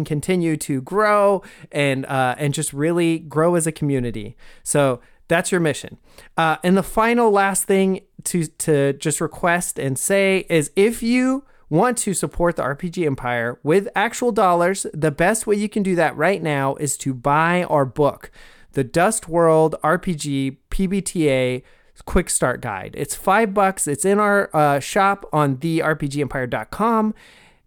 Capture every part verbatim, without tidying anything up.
continue to grow and uh, and just really grow as a community. So that's your mission. Uh, and the final last thing to to just request and say is, if you want to support the R P G Empire with actual dollars, the best way you can do that right now is to buy our book, The Dust World R P G P B T A Quick Start Guide. It's five bucks. It's in our uh, shop on the r p g empire dot com.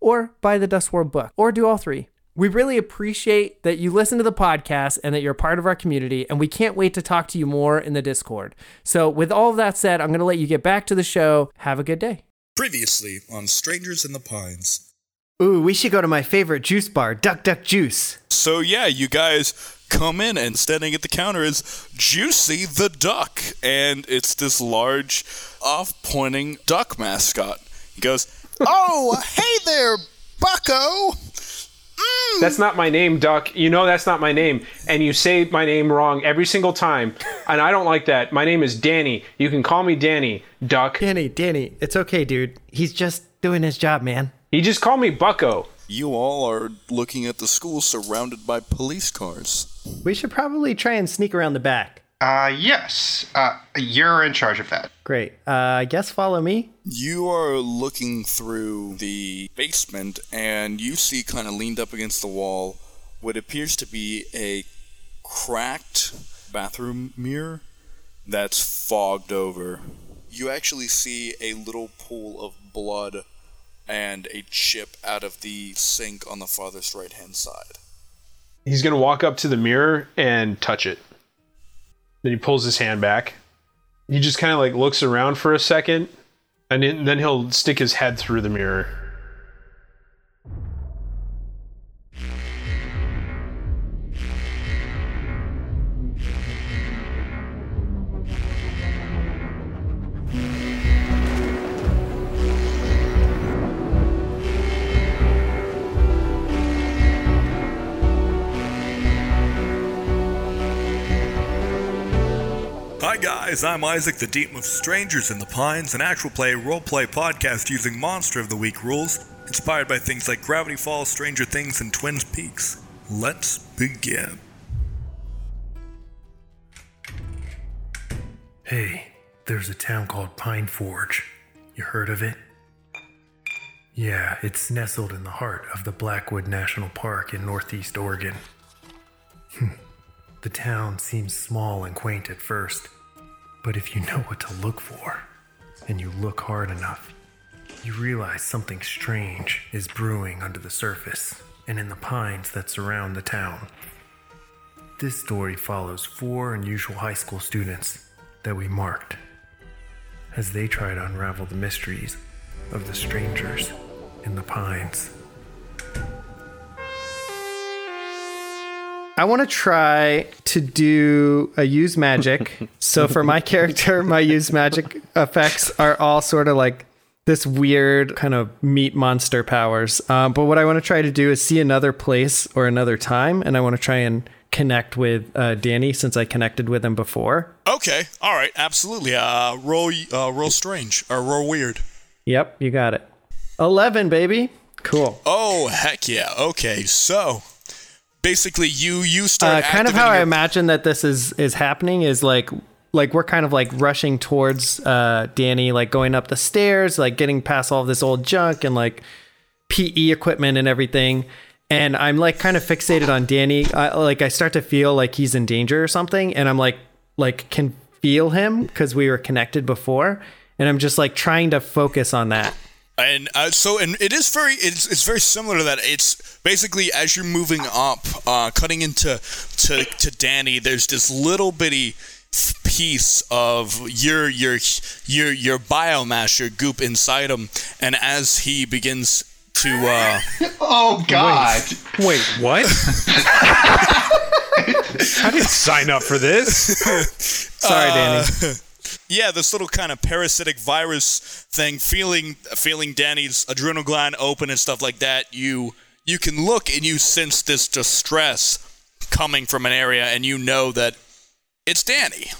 or buy the Dust World book, or do all three. We really appreciate that you listen to the podcast and that you're part of our community, and we can't wait to talk to you more in the Discord. So with all of that said, I'm going to let you get back to the show. Have a good day. Previously on Strangers in the Pines. Ooh, we should go to my favorite juice bar, Duck Duck Juice. So yeah, you guys come in, and standing at the counter is Juicy the Duck, and it's this large, off-pointing duck mascot. He goes, oh, hey there, bucko. Mm. That's not my name, Duck. You know that's not my name. And you say my name wrong every single time. And I don't like that. My name is Danny. You can call me Danny, Duck. Danny, Danny. It's okay, dude. He's just doing his job, man. He just called me bucko. You all are looking at the school surrounded by police cars. We should probably try and sneak around the back. Uh, yes. Uh, you're in charge of that. Great. Uh, I guess follow me. You are looking through the basement, and you see, kind of leaned up against the wall, what appears to be a cracked bathroom mirror that's fogged over. You actually see a little pool of blood and a chip out of the sink on the farthest right-hand side. He's going to walk up to the mirror and touch it. Then he pulls his hand back. He just kind of like looks around for a second, and then he'll stick his head through the mirror. Hi guys, I'm Isaac, the D M of Strangers in the Pines, an actual play role-play podcast using Monster of the Week rules, inspired by things like Gravity Falls, Stranger Things, and Twin Peaks. Let's begin. Hey, there's a town called Pine Forge. You heard of it? Yeah, it's nestled in the heart of the Blackwood National Park in Northeast Oregon. The town seems small and quaint at first. But if you know what to look for, and you look hard enough, you realize something strange is brewing under the surface. and in the pines that surround the town. This story follows four unusual high school students that we marked as they try to unravel the mysteries of the strangers in the pines. I want to try to do a use magic. So for my character, my use magic effects are all sort of like this weird kind of meat monster powers. Um, but what I want to try to do is see another place or another time. And I want to try and connect with uh, Danny since I connected with him before. Okay. All right. Absolutely. Uh, roll, uh, roll strange or roll weird. Yep. You got it. eleven, baby. Cool. Oh, heck yeah. Okay. So... basically, you you start uh, kind of how your... I imagine that this is, is happening is like like we're kind of like rushing towards uh, Danny, like going up the stairs, like getting past all of this old junk and like P E equipment and everything. And I'm like kind of fixated on Danny. I, like I start to feel like he's in danger or something, and I'm like like can feel him because we were connected before, and I'm just like trying to focus on that. And uh, so, and it is very, it's, it's very similar to that. It's basically as you're moving up, uh, cutting into to, to Danny. There's this little bitty piece of your your your your biomass, your goop inside him, and as he begins to, uh, oh God, wait, wait what? I didn't sign up for this. Sorry, uh, Danny. Yeah, this little kind of parasitic virus thing, feeling feeling Danny's adrenal gland open and stuff like that, you you can look and you sense this distress coming from an area, and you know that it's Danny.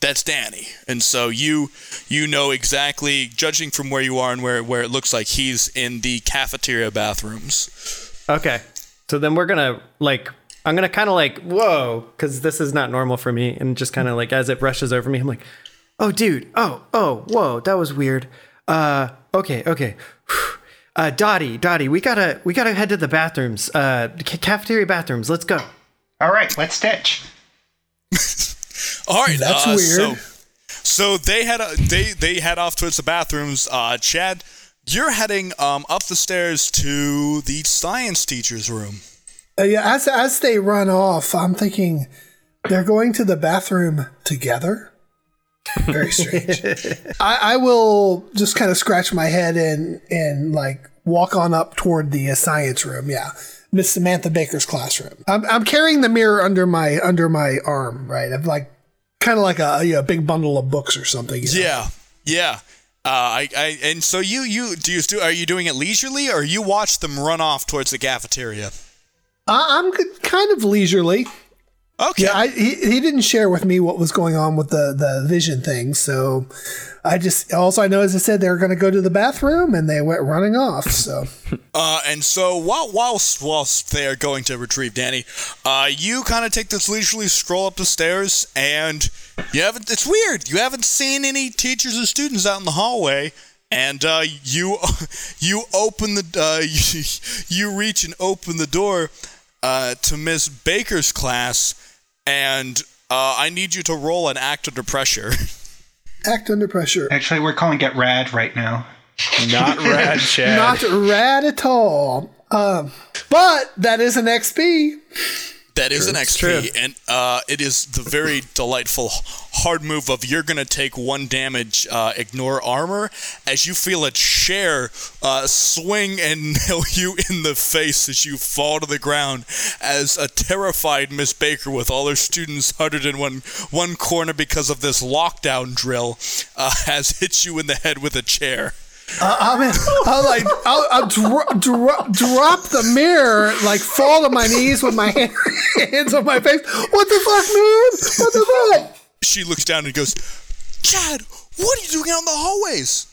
That's Danny. And so you you know exactly, judging from where you are and where, where it looks like he's in the cafeteria bathrooms. Okay. So then we're going to, like... I'm going to kind of like, whoa, because this is not normal for me. And just kind of like, as it rushes over me, I'm like... oh, dude. Oh, oh, whoa. That was weird. Uh, okay, okay. Uh, Dottie, Dottie, we gotta, we gotta head to the bathrooms. Uh, ca- cafeteria bathrooms. Let's go. All right, let's ditch. All right, that's uh, weird. So, so they head, uh, they they head off towards the bathrooms. Uh, Chad, you're heading um up the stairs to the science teacher's room. Uh, yeah, as as they run off, I'm thinking they're going to the bathroom together. Very strange. I, I will just kind of scratch my head and and like walk on up toward the uh, science room. Yeah, Miss Samantha Baker's classroom. I'm I'm carrying the mirror under my under my arm, right? I'm like kind of like a you know, big bundle of books or something. You know? Yeah, yeah. Uh, I, I and so you you do you do are you doing it leisurely or you watch them run off towards the cafeteria? Uh, I'm kind of leisurely. Okay. Yeah, I, he he didn't share with me what was going on with the, the vision thing, so I just also I know as I said they were going to go to the bathroom and they went running off. So, uh, and so while whilst whilst they are going to retrieve Danny, uh, you kind of take this leisurely stroll up the stairs, and you haven't. It's weird. You haven't seen any teachers or students out in the hallway. And uh, you you open the uh, you, you reach and open the door uh, to Miss Baker's class. And uh, I need you to roll an act under pressure. Act under pressure. Actually, we're calling it rad right now. Not rad, Chad. Not rad at all. Um, but that is an X P. That is true, an X P. True. And uh, it is the very delightful hard move of you're going to take one damage, uh, ignore armor, as you feel a chair uh, swing and nail you in the face as you fall to the ground as a terrified Miss Baker with all her students huddled in one, one corner because of this lockdown drill uh, has hit you in the head with a chair. Uh, I'm in, I'll like I'll, I'll dro- dro- drop the mirror, like fall to my knees with my hand, hands on my face. What the fuck, man? What the fuck? She looks down and goes, "Chad, what are you doing out in the hallways?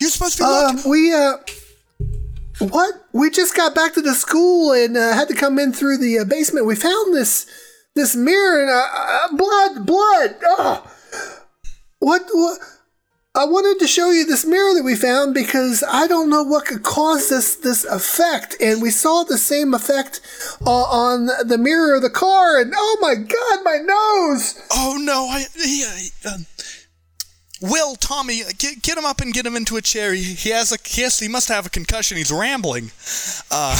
You're supposed to be walking." Um, we uh, what? We just got back to the school and uh, had to come in through the uh, basement. We found this this mirror and uh, uh, blood, blood. Oh. What? What? I wanted to show you this mirror that we found because I don't know what could cause this this effect, and we saw the same effect uh, on the mirror of the car. And oh my God, my nose! Oh no, I, I um, Will, Tommy, get, get him up and get him into a chair. He, he has a he, has, he must have a concussion. He's rambling. Uh,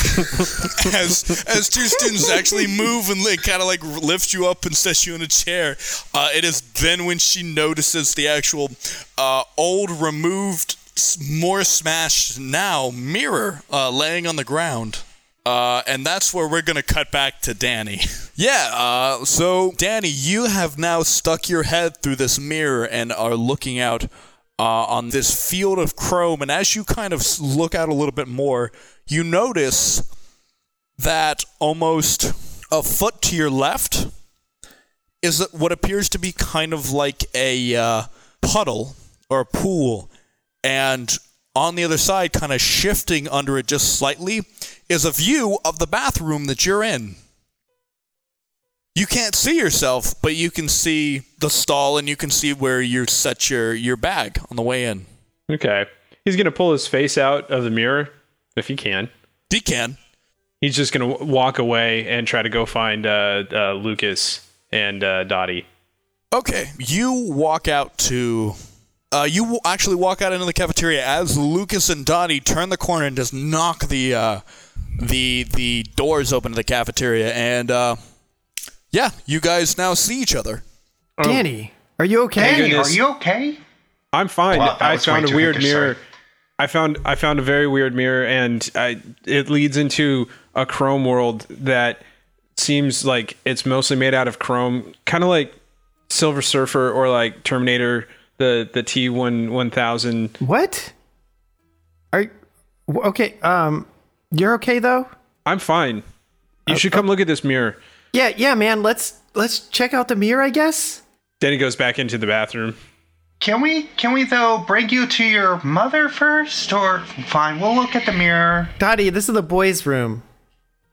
as as two students actually move and they kind of like lift you up and set you in a chair. Uh, it is then when she notices the actual uh, old, removed, more smashed now mirror uh, laying on the ground. Uh, and that's where we're going to cut back to Danny. Yeah, uh, so Danny, you have now stuck your head through this mirror and are looking out uh, on this field of chrome. And as you kind of look out a little bit more, you notice that almost a foot to your left is what appears to be kind of like a uh, puddle or a pool. And on the other side, kind of shifting under it just slightly, is a view of the bathroom that you're in. You can't see yourself, but you can see the stall and you can see where you set your, your bag on the way in. Okay. He's going to pull his face out of the mirror, if he can. He can. He's just going to walk away and try to go find uh, uh, Lucas and uh, Dottie. Okay. You walk out to... Uh, you actually walk out into the cafeteria as Lucas and Dottie turn the corner and just knock the uh, the the doors open to the cafeteria. And, uh, yeah, you guys now see each other. Um, Danny, are you okay? Danny, are you okay? I'm fine. Well, I found a weird mirror. Sorry. I found I found a very weird mirror, and I, it leads into a chrome world that seems like it's mostly made out of chrome, kind of like Silver Surfer or like Terminator... The the T one thousand. What? Are you, okay? Um, you're okay though. I'm fine. You uh, should come uh, look at this mirror. Yeah, yeah, man. Let's let's check out the mirror, I guess. Then he goes back into the bathroom. Can we can we though bring you to your mother first, or fine? We'll look at the mirror. Dottie, this is the boys' room.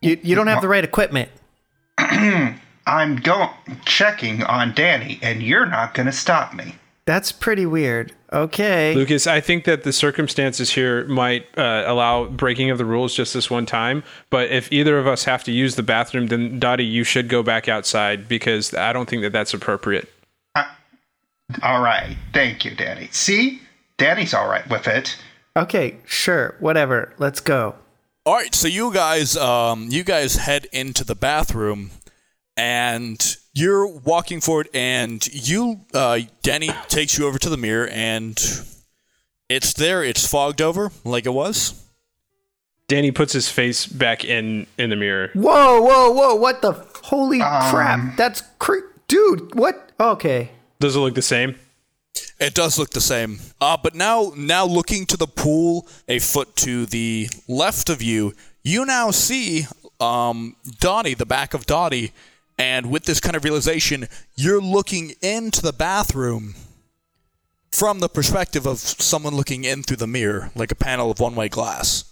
You you don't have the right equipment. I'm going checking on Danny, and you're not going to stop me. That's pretty weird. Okay. Lucas, I think that the circumstances here might uh, allow breaking of the rules just this one time. But if either of us have to use the bathroom, then Dottie, you should go back outside because I don't think that that's appropriate. Uh, all right. Thank you, Danny. See? Danny's all right with it. Okay. Sure. Whatever. Let's go. All right. So you guys, um, you guys head into the bathroom and... You're walking forward, and you, uh, Danny takes you over to the mirror, and it's there. It's fogged over like it was. Danny puts his face back in, in the mirror. Whoa, whoa, whoa. What the? F- Holy um, crap. That's cre- Dude, what? Okay. Does it look the same? It does look the same. Uh, but now, now looking to the pool, a foot to the left of you, you now see um, Dottie, the back of Dottie. And with this kind of realization, you're looking into the bathroom from the perspective of someone looking in through the mirror, like a panel of one-way glass.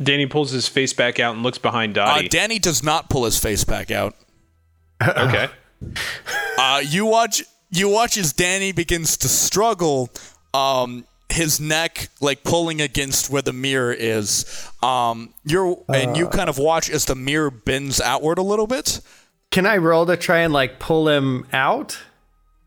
Danny pulls his face back out and looks behind Dottie. Uh, Danny does not pull his face back out. Okay. uh, you watch You watch as Danny begins to struggle, um, his neck like pulling against where the mirror is. Um, you're uh, and you kind of watch as the mirror bends outward a little bit. Can I roll to try and like pull him out?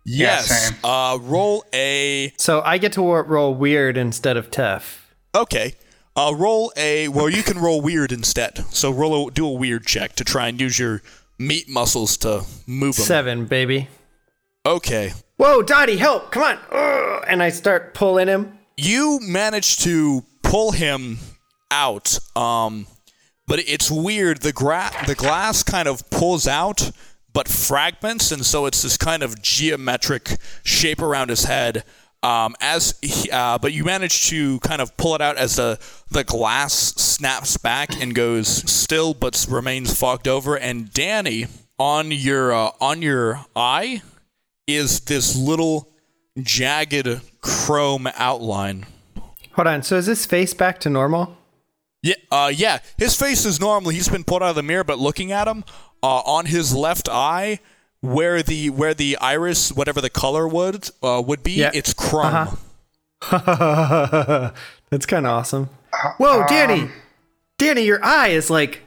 Yes. Yeah, uh, roll a. So I get to roll weird instead of tough. Okay. Uh, roll a. Well, you can roll weird instead. So roll a, do a weird check to try and use your meat muscles to move him. Seven, baby. Okay. Whoa, Dottie, help! Come on! Ugh, and I start pulling him. You manage to pull him out, um, but it's weird. The gra- the glass kind of pulls out, but fragments, and so it's this kind of geometric shape around his head. Um, as he, uh, but you manage to kind of pull it out as the the glass snaps back and goes still, but remains fogged over. And Danny, on your uh, on your eye. Is this little jagged chrome outline. Hold on, so is his face back to normal? Yeah, uh, yeah. His face is normal. He's been pulled out of the mirror, but looking at him, uh, on his left eye, where the where the iris, whatever the color would, uh, would be, yeah. It's chrome. Uh-huh. That's kind of awesome. Whoa, Danny! Um, Danny, your eye is like...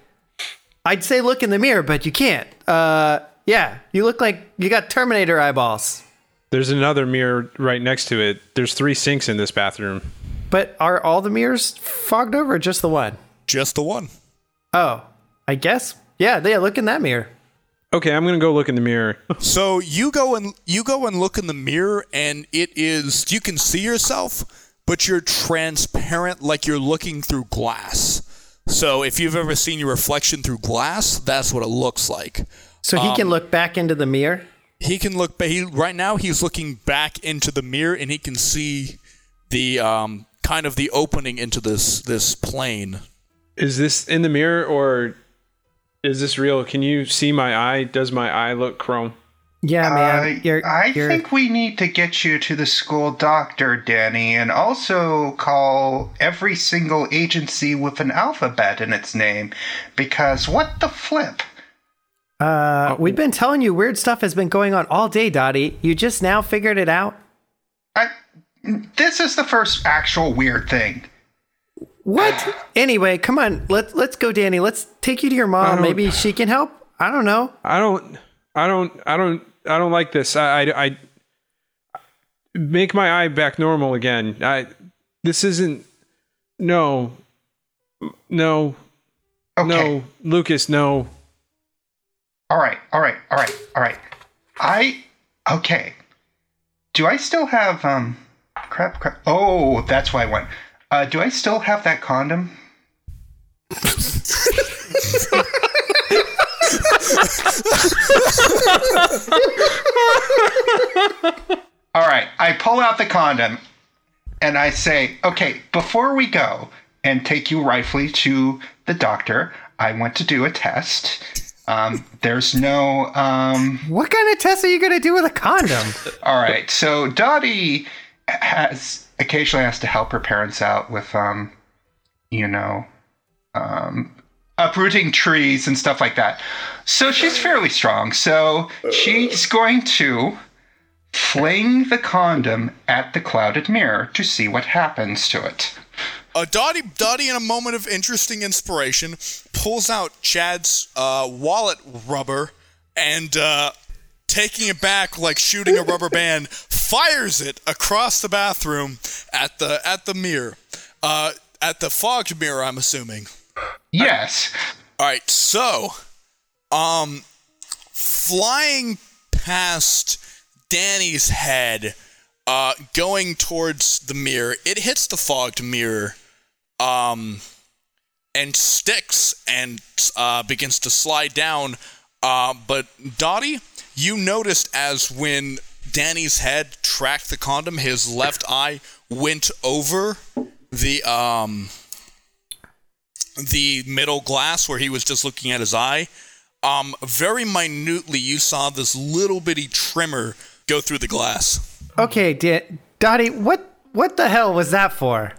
I'd say look in the mirror, but you can't. Uh... Yeah, you look like you got Terminator eyeballs. There's another mirror right next to it. There's three sinks in this bathroom. But are all the mirrors fogged over or just the one? Just the one. Oh, I guess. Yeah, yeah, look in that mirror. Okay, I'm going to go look in the mirror. So you go and you go and look in the mirror, and it is, you can see yourself, but you're transparent like you're looking through glass. So if you've ever seen your reflection through glass, that's what it looks like. So he um, can look back into the mirror? He can look, but he, right now he's looking back into the mirror, and he can see the um, kind of the opening into this this plane. Is this in the mirror or... Is this real? Can you see my eye? Does my eye look chrome? Yeah, man. Uh, you're, I you're... think we need to get you to the school doctor, Danny, and also call every single agency with an alphabet in its name, because what the flip? Uh, we've been telling you weird stuff has been going on all day, Dottie. You just now figured it out? I, this is the first actual weird thing. What? Anyway, come on. Let let's go, Danny. Let's take you to your mom. Maybe she can help. I don't know. I don't. I don't. I don't. I don't like this. I. I. I make my eye back normal again. I. This isn't. No. No. Okay. No, Lucas. No. All right. All right. All right. All right. I. Okay. Do I still have um? Crap. Crap. Oh, that's why I went. Uh, do I still have that condom? All right, I pull out the condom and I say, okay, before we go and take you rightfully to the doctor, I want to do a test. Um, there's no... Um... What kind of test are you going to do with a condom? All right, so Dottie has... occasionally has to help her parents out with, um, you know, um, uprooting trees and stuff like that. So she's fairly strong. So she's going to fling the condom at the clouded mirror to see what happens to it. Uh, Dottie, Dottie, in a moment of interesting inspiration, pulls out Chad's uh, wallet rubber and, uh, taking it back like shooting a rubber band, fires it across the bathroom at the at the mirror, uh, at the fogged mirror. I'm assuming. Yes. All right. So, um, flying past Danny's head, uh, going towards the mirror, it hits the fogged mirror, um, and sticks and uh, begins to slide down. Uh, but Dottie, you noticed as when Danny's head tracked the condom, his left eye went over the um the middle glass where he was just looking at his eye. Um, very minutely, you saw this little bitty tremor go through the glass. Okay, D- Dottie, what what the hell was that for?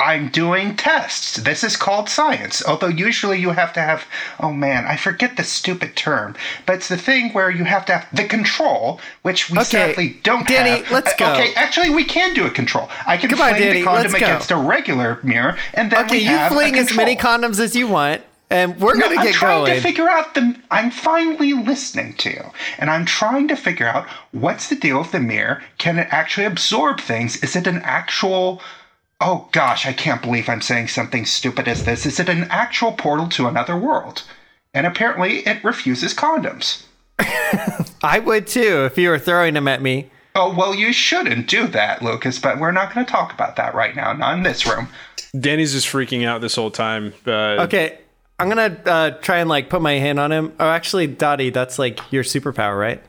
I'm doing tests. This is called science. Although usually you have to have, oh man, I forget the stupid term, but it's the thing where you have to have the control, which we okay. sadly don't Danny, have. Danny, let's go. Okay, actually we can do a control. I can Come fling on, Danny, the condom against a regular mirror, and then okay, we have a control. Okay, you fling as many condoms as you want, and we're no, going to get going. I'm trying to figure out the, I'm finally listening to you, and I'm trying to figure out what's the deal with the mirror. Can it actually absorb things? Is it an actual... Oh, gosh, I can't believe I'm saying something stupid as this. Is it an actual portal to another world? And apparently it refuses condoms. I would, too, if you were throwing them at me. Oh, well, you shouldn't do that, Lucas, but we're not going to talk about that right now. Not in this room. Danny's just freaking out this whole time. Uh, okay, I'm going to uh, try and, like, put my hand on him. Oh, actually, Dottie, that's, like, your superpower, right?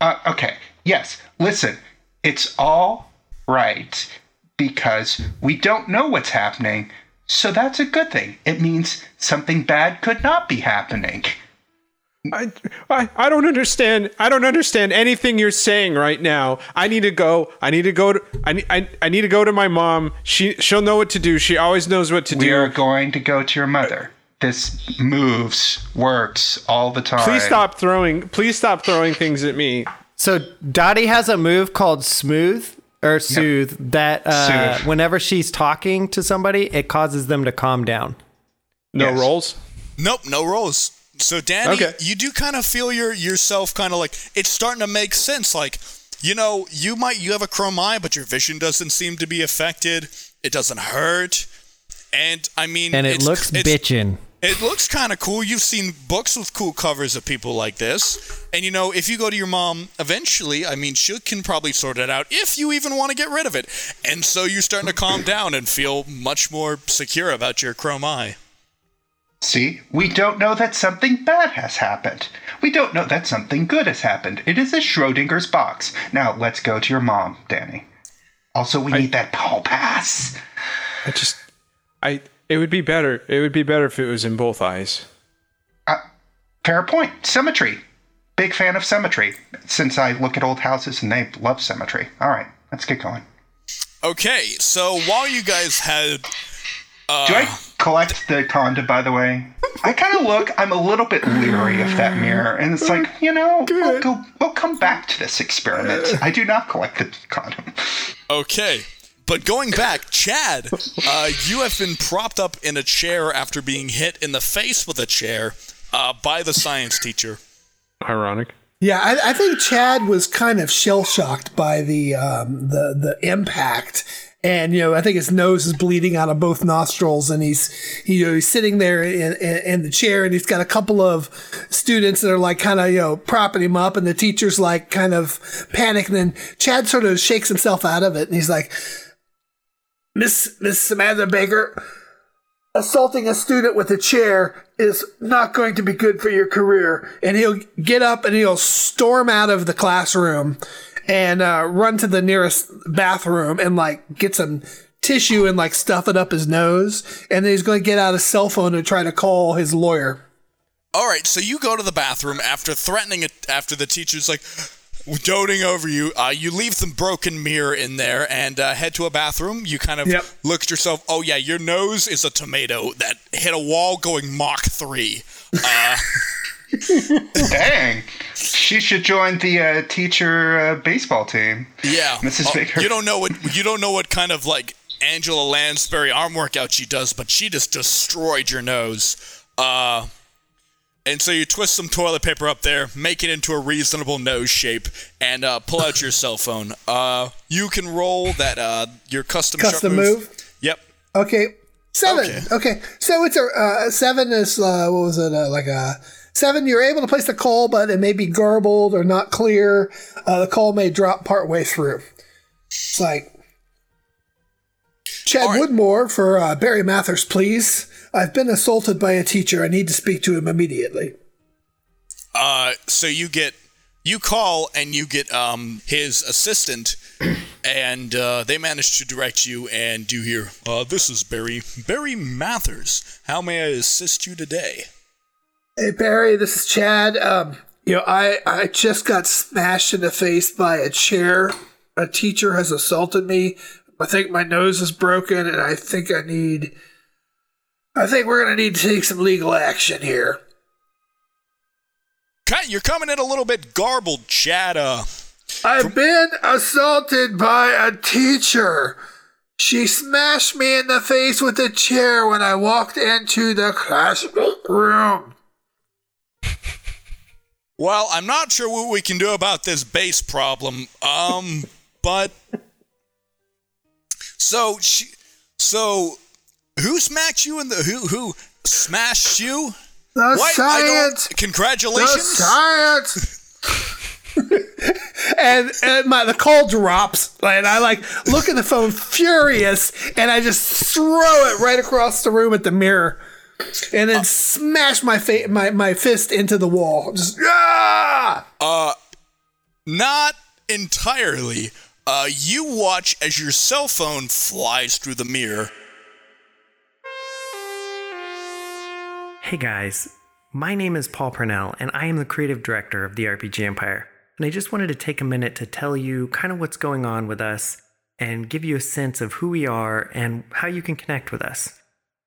Uh, okay, yes. Listen, it's all right. Because we don't know what's happening, so that's a good thing. It means something bad could not be happening. I, I I don't understand. I don't understand anything you're saying right now. I need to go. I need to go to. I need. I, I need to go to my mom. She she'll know what to do. She always knows what to do. We are going to go to your mother. This moves, works all the time. Please stop throwing. Please stop throwing things at me. So Dottie has a move called Smooth. Or soothe, yep. that uh, soothe. Whenever she's talking to somebody, it causes them to calm down. No yes. rolls? Nope, no rolls. So, Danny, okay. you do kind of feel your yourself kind of like, it's starting to make sense. Like, you know, you might, you have a chrome eye, but your vision doesn't seem to be affected. It doesn't hurt. And I mean, and it it's, looks it's, bitchin'. It looks kind of cool. You've seen books with cool covers of people like this. And, you know, if you go to your mom eventually, I mean, she can probably sort it out if you even want to get rid of it. And so you're starting to calm down and feel much more secure about your chrome eye. See, we don't know that something bad has happened. We don't know that something good has happened. It is a Schrodinger's box. Now, let's go to your mom, Danny. Also, we I, need that Paul pass. I just... I... It would be better. It would be better if it was in both eyes. Uh, fair point. Symmetry. Big fan of symmetry. Since I look at old houses and they love symmetry. All right, let's get going. Okay, so while you guys had, uh, do I collect the conda? By the way, I kind of look. I'm a little bit leery of that mirror, and it's like, you know, we'll, go, we'll come back to this experiment. I do not collect the condom. Okay. But going back, Chad, uh, you have been propped up in a chair after being hit in the face with a chair uh, by the science teacher. Ironic. Yeah, I, I think Chad was kind of shell-shocked by the, um, the the impact. And, you know, I think his nose is bleeding out of both nostrils, and he's, you know, he's sitting there in, in, in the chair, and he's got a couple of students that are like kind of, you know, propping him up, and the teacher's like kind of panicking, and Chad sort of shakes himself out of it, and he's like, Miss Miss Samantha Baker, assaulting a student with a chair is not going to be good for your career. And he'll get up and he'll storm out of the classroom and uh, run to the nearest bathroom and like get some tissue and like stuff it up his nose. And then he's going to get out his cell phone and try to call his lawyer. All right, so you go to the bathroom after threatening it, after the teacher's like... doting over you. Uh, you leave the broken mirror in there and uh, head to a bathroom. You kind of yep. look at yourself. Oh, yeah, your nose is a tomato that hit a wall going Mach three. Uh, Dang. She should join the uh, teacher uh, baseball team. Yeah. Missus Oh, Baker. You don't know what, you don't know what kind of, like, Angela Lansbury arm workout she does, but she just destroyed your nose. Uh... And so you twist some toilet paper up there, make it into a reasonable nose shape, and uh, pull out your cell phone. Uh, you can roll that uh, your custom custom move. move. Yep. Okay. Seven. Okay. okay. So it's a uh, seven is uh, what was it uh, like a seven? You're able to place the call, but it may be garbled or not clear. Uh, the call may drop partway through. It's like Chad right. Woodmore for uh, Barry Mathers, please. I've been assaulted by a teacher. I need to speak to him immediately. Uh, so you get, you call and you get um, his assistant, and uh, they manage to direct you. And you hear, uh, "This is Barry Barry Mathers. How may I assist you today?" Hey Barry, this is Chad. Um, you know, I I just got smashed in the face by a chair. A teacher has assaulted me. I think my nose is broken, and I think I need. I think we're going to need to take some legal action here. You're coming in a little bit garbled, Chad. Uh, I've been assaulted by a teacher. She smashed me in the face with a chair when I walked into the classroom. Well, I'm not sure what we can do about this base problem. Um, but... So, she... So... Who smacked you in the who? Who smashed you? The what? Science. Congratulations. The science. and and my the call drops, and I like look at the phone, furious, and I just throw it right across the room at the mirror, and then uh, smash my fa- my my fist into the wall. Just ah! Uh, not entirely. Uh, you watch as your cell phone flies through the mirror. Hey guys, my name is Paul Purnell, and I am the creative director of the R P G Empire, and I just wanted to take a minute to tell you kind of what's going on with us and give you a sense of who we are and how you can connect with us.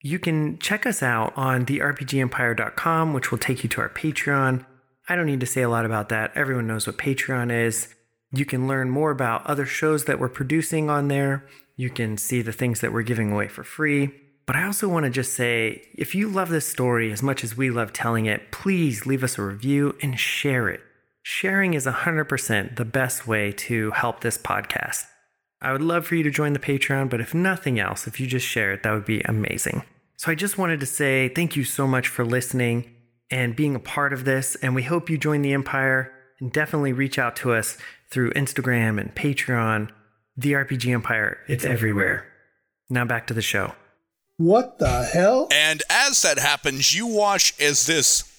You can check us out on the r p g empire dot com, which will take you to our Patreon. I don't need to say a lot about that. Everyone knows what Patreon is. You can learn more about other shows that we're producing on there. You can see the things that we're giving away for free. But I also want to just say, if you love this story as much as we love telling it, please leave us a review and share it. sharing is one hundred percent the best way to help this podcast. I would love for you to join the Patreon, but if nothing else, if you just share it, that would be amazing. So I just wanted to say thank you so much for listening and being a part of this, and we hope you join the Empire, and definitely reach out to us through Instagram and Patreon. The R P G Empire, it's, it's everywhere. everywhere. Now back to the show. What the hell? And as that happens, you watch as this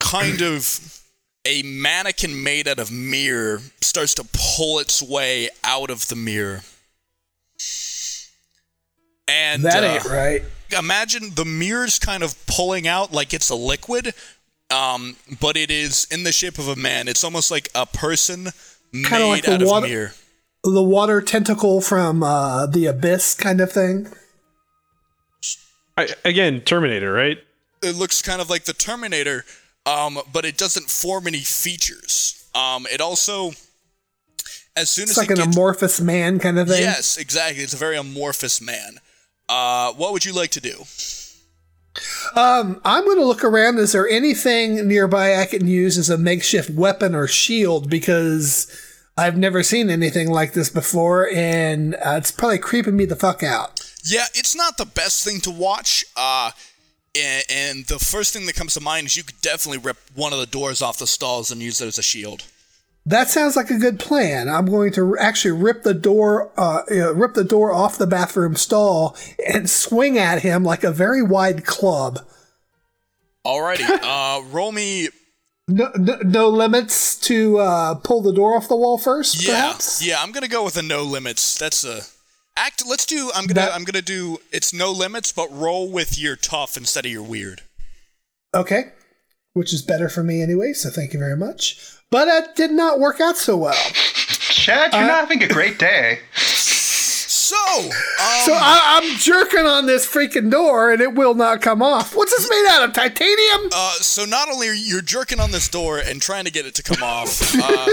kind of a mannequin made out of mirror starts to pull its way out of the mirror. And that ain't uh, right. Imagine the mirror's kind of pulling out like it's a liquid, um, but it is in the shape of a man. It's almost like a person made Kinda like out of water- mirror. The water tentacle from uh, The Abyss kind of thing. I, again, Terminator, right? It looks kind of like the Terminator, um, but it doesn't form any features. Um, it also, as soon it's as like it an gets, amorphous man kind of thing. Yes, exactly. It's a very amorphous man. Uh, what would you like to do? Um, I'm going to look around. Is there anything nearby I can use as a makeshift weapon or shield? Because I've never seen anything like this before, and uh, it's probably creeping me the fuck out. Yeah, it's not the best thing to watch, uh, and, and the first thing that comes to mind is you could definitely rip one of the doors off the stalls and use it as a shield. That sounds like a good plan. I'm going to actually rip the door, uh, you know, rip the door off the bathroom stall and swing at him like a very wide club. Alrighty, uh, roll me... No, no, no limits to uh, pull the door off the wall first. Yeah, perhaps? yeah. I'm gonna go with a no limits. That's a act. Let's do. I'm gonna. That, I'm gonna do. It's no limits, but roll with your tough instead of your weird. Okay, which is better for me anyway. So thank you very much. But it did not work out so well. Chad, you're uh, not having a great day. So, um, so I, I'm jerking on this freaking door, and it will not come off. What's this made out of? Titanium? Uh, so not only are you jerking on this door and trying to get it to come off, uh,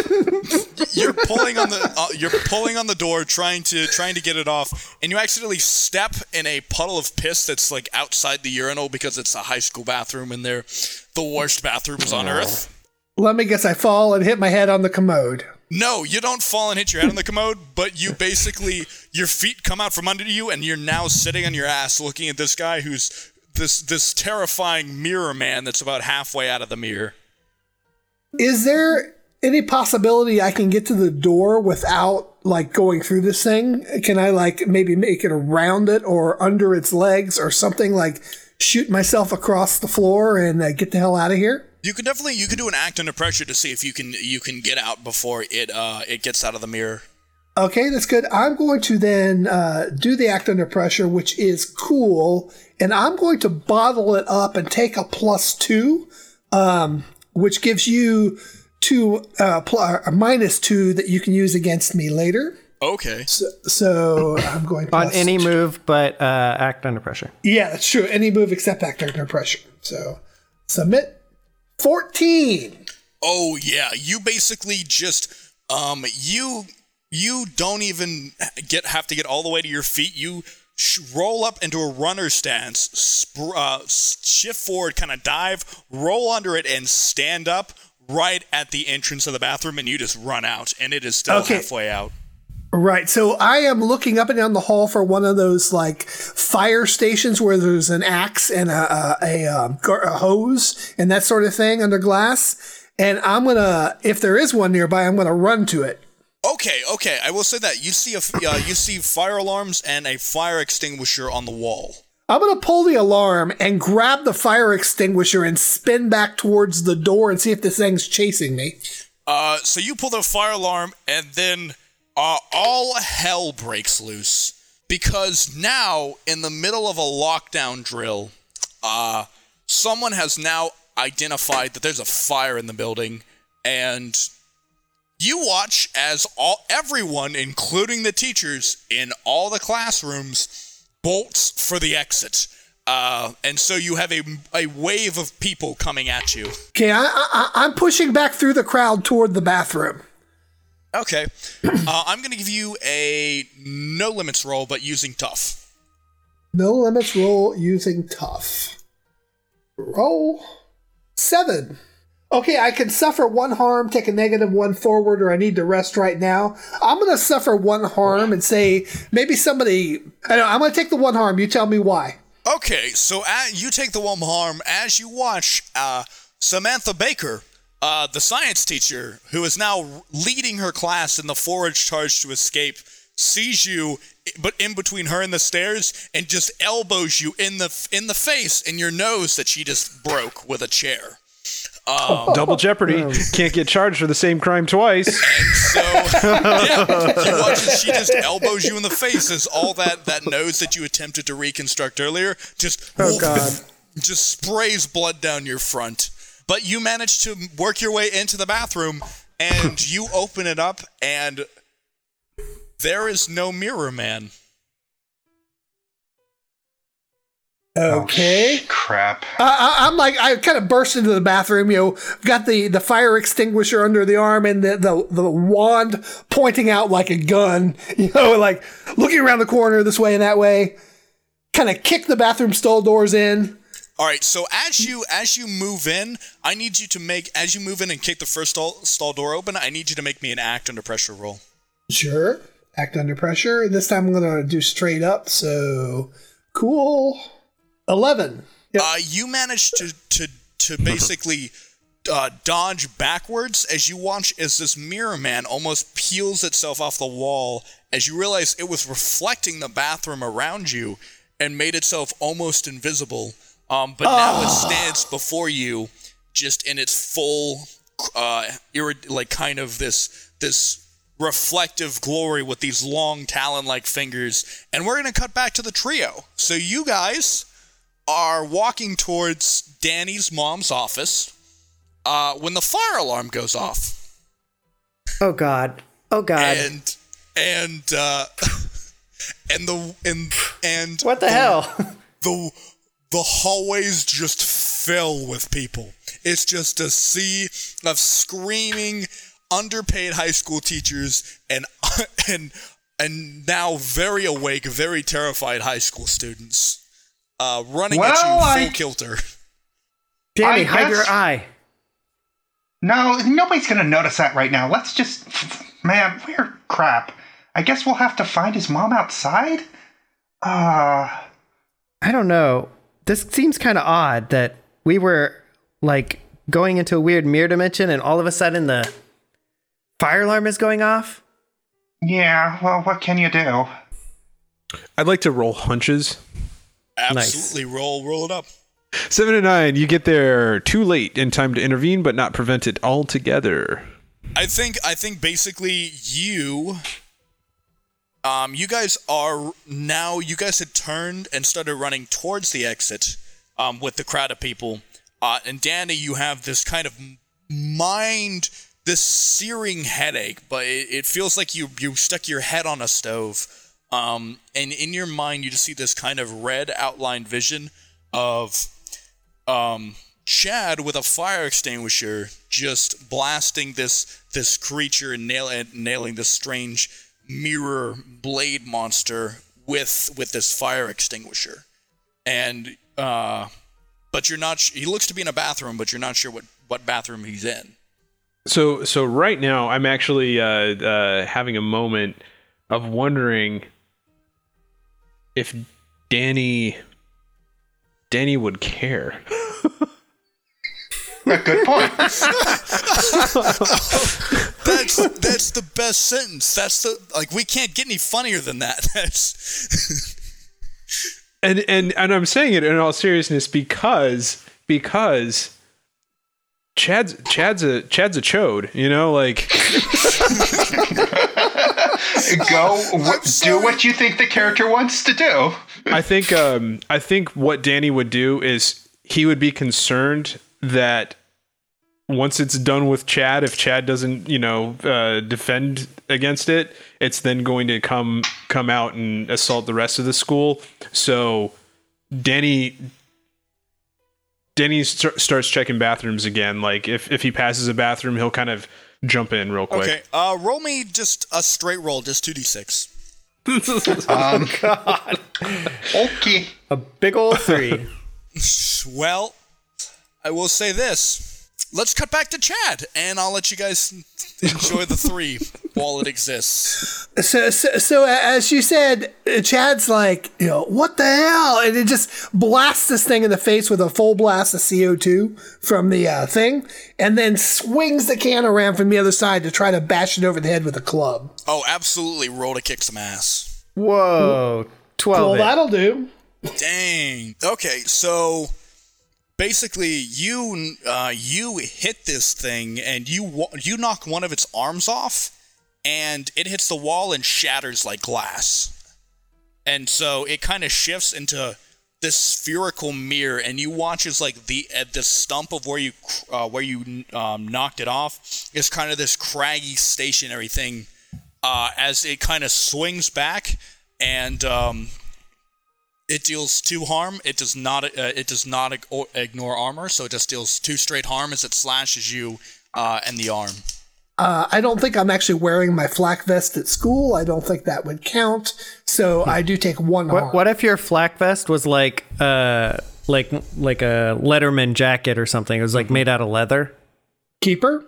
you're pulling on the uh, you're pulling on the door, trying to trying to get it off, and you accidentally step in a puddle of piss that's like outside the urinal because it's a high school bathroom, and they're the worst bathrooms on earth. Let me guess, I fall and hit my head on the commode. No, you don't fall and hit your head on the commode, but you basically, your feet come out from under you, and you're now sitting on your ass looking at this guy who's this this terrifying mirror man that's about halfway out of the mirror. Is there any possibility I can get to the door without, like, going through this thing? Can I, like, maybe make it around it or under its legs or something, like, shoot myself across the floor and uh, get the hell out of here? You can definitely you can do an act under pressure to see if you can you can get out before it uh, it gets out of the mirror. Okay, that's good. I'm going to then uh, do the act under pressure, which is cool, and I'm going to bottle it up and take a plus two, um, which gives you two uh, pl- a minus two that you can use against me later. Okay. So, so I'm going to on any two. move but uh, act under pressure. Yeah, that's true. Any move except act under pressure. So submit. fourteen. Oh yeah, you basically just um you you don't even get have to get all the way to your feet. You sh- roll up into a runner stance, sp- uh, shift forward, kind of dive, roll under it, and stand up right at the entrance of the bathroom, and you just run out, and it is still okay. halfway out. Right, so I am looking up and down the hall for one of those like fire stations where there's an axe and a a, a, um, gar- a hose and that sort of thing under glass, and I'm gonna if there is one nearby, I'm gonna run to it. Okay, okay, I will say that you see a uh, you see fire alarms and a fire extinguisher on the wall. I'm gonna pull the alarm and grab the fire extinguisher and spin back towards the door and see if this thing's chasing me. Uh, so you pull the fire alarm and then. Uh, all hell breaks loose because now, in the middle of a lockdown drill, uh, someone has now identified that there's a fire in the building, and you watch as all everyone, including the teachers in all the classrooms, bolts for the exit. Uh, and so you have a, a wave of people coming at you. Okay, I, I, I'm pushing back through the crowd toward the bathroom. Okay, uh, I'm going to give you a no limits roll, but using tough. No limits roll using tough. Roll seven. okay, I can suffer one harm, take a negative one forward, or I need to rest right now. I'm going to suffer one harm and say, maybe somebody, I know, I'm going to take the one harm. You tell me why. Okay, so uh, you take the one harm as you watch uh, Samantha Baker, uh, the science teacher, who is now leading her class in the forage charge to escape, sees you, but in between her and the stairs, and just elbows you in the in the face and your nose that she just broke with a chair. Um, Double jeopardy. Can't get charged for the same crime twice. And so, yeah, you watch as she just elbows you in the face as all that, that nose that you attempted to reconstruct earlier just, oh, woof, God. just sprays blood down your front. But you manage to work your way into the bathroom, and you open it up, and there is no mirror man. Okay. Oh, crap. Uh, I, I'm like, I kind of burst into the bathroom, you know, got the, the fire extinguisher under the arm and the, the, the wand pointing out like a gun, you know, like looking around the corner this way and that way, kind of kick the bathroom stall doors in. All right. So as you, as you move in, I need you to make, as you move in and kick the first stall, stall door open, I need you to make me an act under pressure roll. Sure. Act under pressure. This time I'm going to do straight up. So cool. eleven. Yep. Uh, you managed to to to basically uh, dodge backwards as you watch as this mirror man almost peels itself off the wall as you realize it was reflecting the bathroom around you and made itself almost invisible. Um, but oh. now it stands before you, just in its full, uh, irid- like kind of this this reflective glory with these long talon-like fingers. And we're gonna cut back to the trio. So you guys are walking towards Danny's mom's office uh, when the fire alarm goes off. Oh God! Oh God! And and uh, and the and and what the, the hell? The the hallways just fill with people. It's just a sea of screaming, underpaid high school teachers and and and now very awake, very terrified high school students. Uh, running well, at you full I, kilter. Danny, hide your eye. No, nobody's going to notice that right now. Let's just... Man, we're crap. I guess we'll have to find his mom outside? Uh... I don't know. This seems kind of odd that we were, like, going into a weird mirror dimension and all of a sudden the fire alarm is going off? Yeah, well, what can you do? I'd like to roll hunches. Absolutely, nice. roll roll it up. Seven and nine, you get there too late in time to intervene, but not prevent it altogether. I think I think basically you, um, you guys are now. You guys had turned and started running towards the exit, um, with the crowd of people. Uh, and Danny, you have this kind of mind, this searing headache, but it, it feels like you you stuck your head on a stove. Um, and in your mind, you just see this kind of red outlined vision of um, Chad with a fire extinguisher just blasting this this creature and nail, nailing this strange mirror blade monster with with this fire extinguisher. And uh, but you're not. He looks to be in a bathroom, but you're not sure what, what bathroom he's in. So so right now, I'm actually uh, uh, having a moment of wondering if Danny Danny would care. A good point. that's that's the best sentence. That's the like we can't get any funnier than that. That's and, and and I'm saying it in all seriousness because because Chad's Chad's a Chad's a chode, you know, like go do what you think the character wants to do. I think um, I think what Danny would do is he would be concerned that once it's done with Chad, if Chad doesn't, you know, uh, defend against it, it's then going to come come out and assault the rest of the school. So Danny Danny st- starts checking bathrooms again. Like if if he passes a bathroom, he'll kind of jump in real quick. Okay, uh, roll me just a straight roll, just two d six. um, oh, God. Okay. A big old three. Well, I will say this. let's cut back to Chad, and I'll let you guys enjoy the three while it exists. So, so, so as you said, Chad's like, you know, what the hell? And it just blasts this thing in the face with a full blast of C O two from the uh, thing, and then swings the can around from the other side to try to bash it over the head with a club. Oh, absolutely. Roll to kick some ass. Whoa. twelve. Well, that'll do. Dang. Okay, so... Basically, you uh, you hit this thing, and you wa- you knock one of its arms off, and it hits the wall and shatters like glass. And so it kind of shifts into this spherical mirror, and you watch as like the at the stump of where you uh, where you um, knocked it off is kind of this craggy stationary thing, uh, as it kind of swings back and. Um, It deals two harm. It does not. Uh, it does not ignore armor, so it just deals two straight harm as it slashes you uh, and the arm. Uh, I don't think I'm actually wearing my flak vest at school. I don't think that would count. So I do take one what, harm. What if your flak vest was like, uh, like, like a Letterman jacket or something? It was like made out of leather. Keeper.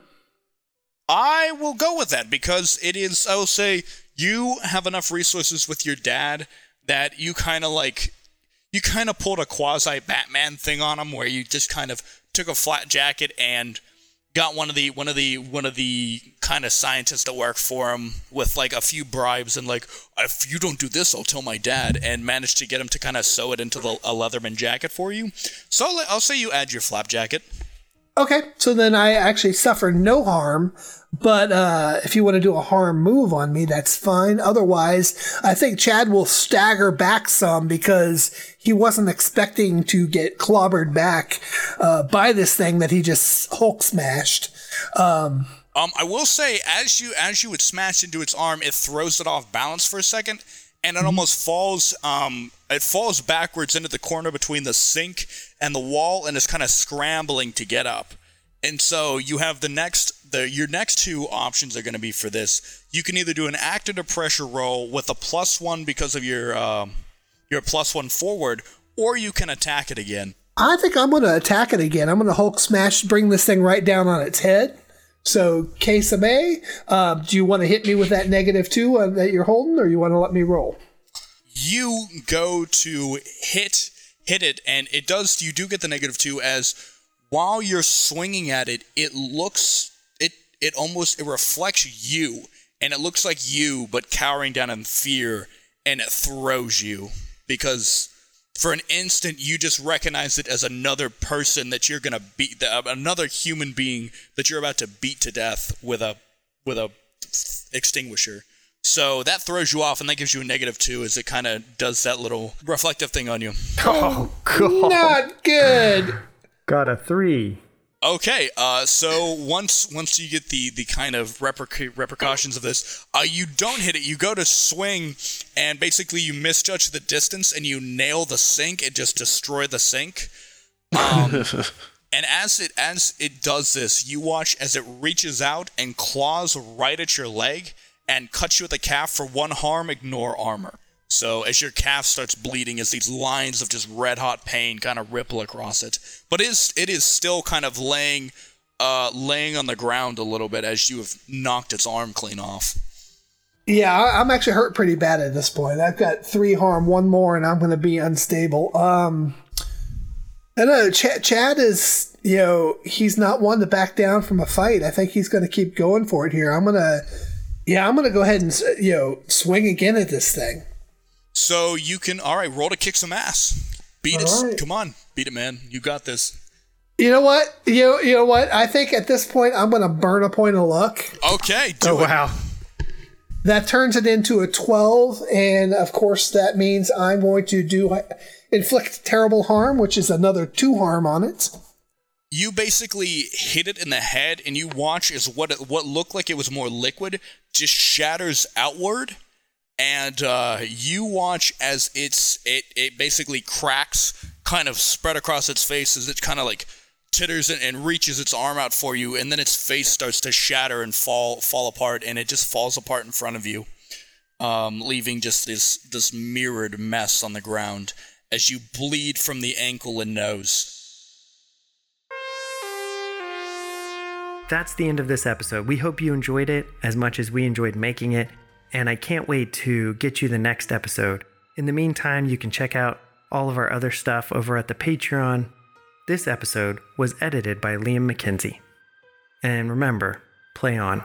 I will go with that because it is. I will say you have enough resources with your dad. That you kind of like, you kind of pulled a quasi-Batman thing on him, where you just kind of took a flat jacket and got one of the one of the one of the kind of scientists to work for him with like a few bribes and like, if you don't do this, I'll tell my dad, and managed to get him to kind of sew it into the, a Leatherman jacket for you. So I'll, I'll say you add your flap jacket. Okay, so then I actually suffer no harm. But uh, if you want to do a harm move on me, that's fine. Otherwise, I think Chad will stagger back some because he wasn't expecting to get clobbered back uh, by this thing that he just Hulk smashed. Um, um, I will say, as you as you would smash into its arm, it throws it off balance for a second, and it mm-hmm. almost falls. Um, it falls backwards into the corner between the sink and the wall, and is kind of scrambling to get up. And so you have the next, the your next two options are going to be for this. You can either do an act under pressure roll with a plus one because of your um, your plus one forward, or you can attack it again. I think I'm going to attack it again. I'm going to Hulk smash, bring this thing right down on its head. So, case of A, uh, do you want to hit me with that negative two uh, that you're holding, or you want to let me roll? You go to hit hit it, and it does. You do get the negative two as. While you're swinging at it, it looks, it it almost, it reflects you, and it looks like you, but cowering down in fear, and it throws you, because for an instant, you just recognize it as another person that you're going to beat, the, another human being that you're about to beat to death with a, with a extinguisher. So that throws you off, and that gives you a negative two as it kind of does that little reflective thing on you. Oh, God. Not good. Got a three. Okay, uh, so once once you get the, the kind of reperc- repercussions of this, uh, you don't hit it. You go to swing, and basically you misjudge the distance, and you nail the sink and just destroy the sink. Um, and as it as it does this, you watch as it reaches out and claws right at your leg and cuts you at the calf for one harm, ignore armor. So as your calf starts bleeding, as these lines of just red-hot pain kind of ripple across it. But it is, it is still kind of laying uh, laying on the ground a little bit as you have knocked its arm clean off. Yeah, I'm actually hurt pretty bad at this point. I've got three harm, one more, and I'm going to be unstable. Um, I don't know, Ch- Chad is, you know, he's not one to back down from a fight. I think he's going to keep going for it here. I'm going to, yeah, I'm going to go ahead and, you know, swing again at this thing. So you can, all right, roll to kick some ass. Beat all it. Right. Come on. Beat it, man. You got this. You know what? You you know what? I think at this point, I'm going to burn a point of luck. Okay. Do oh, it. Wow. That turns it into a twelve. And, of course, that means I'm going to do inflict terrible harm, which is another two harm on it. You basically hit it in the head, and you watch as what, it, what looked like it was more liquid just shatters outward. And uh, you watch as it's it, it basically cracks, kind of spread across its face as it kind of like titters and, and reaches its arm out for you, and then its face starts to shatter and fall fall apart, and it just falls apart in front of you, um, leaving just this this mirrored mess on the ground as you bleed from the ankle and nose. that's the end of this episode. We hope you enjoyed it as much as we enjoyed making it, and I can't wait to get you the next episode. In the meantime, you can check out all of our other stuff over at the Patreon. This episode was edited by Liam McKenzie. And remember, play on.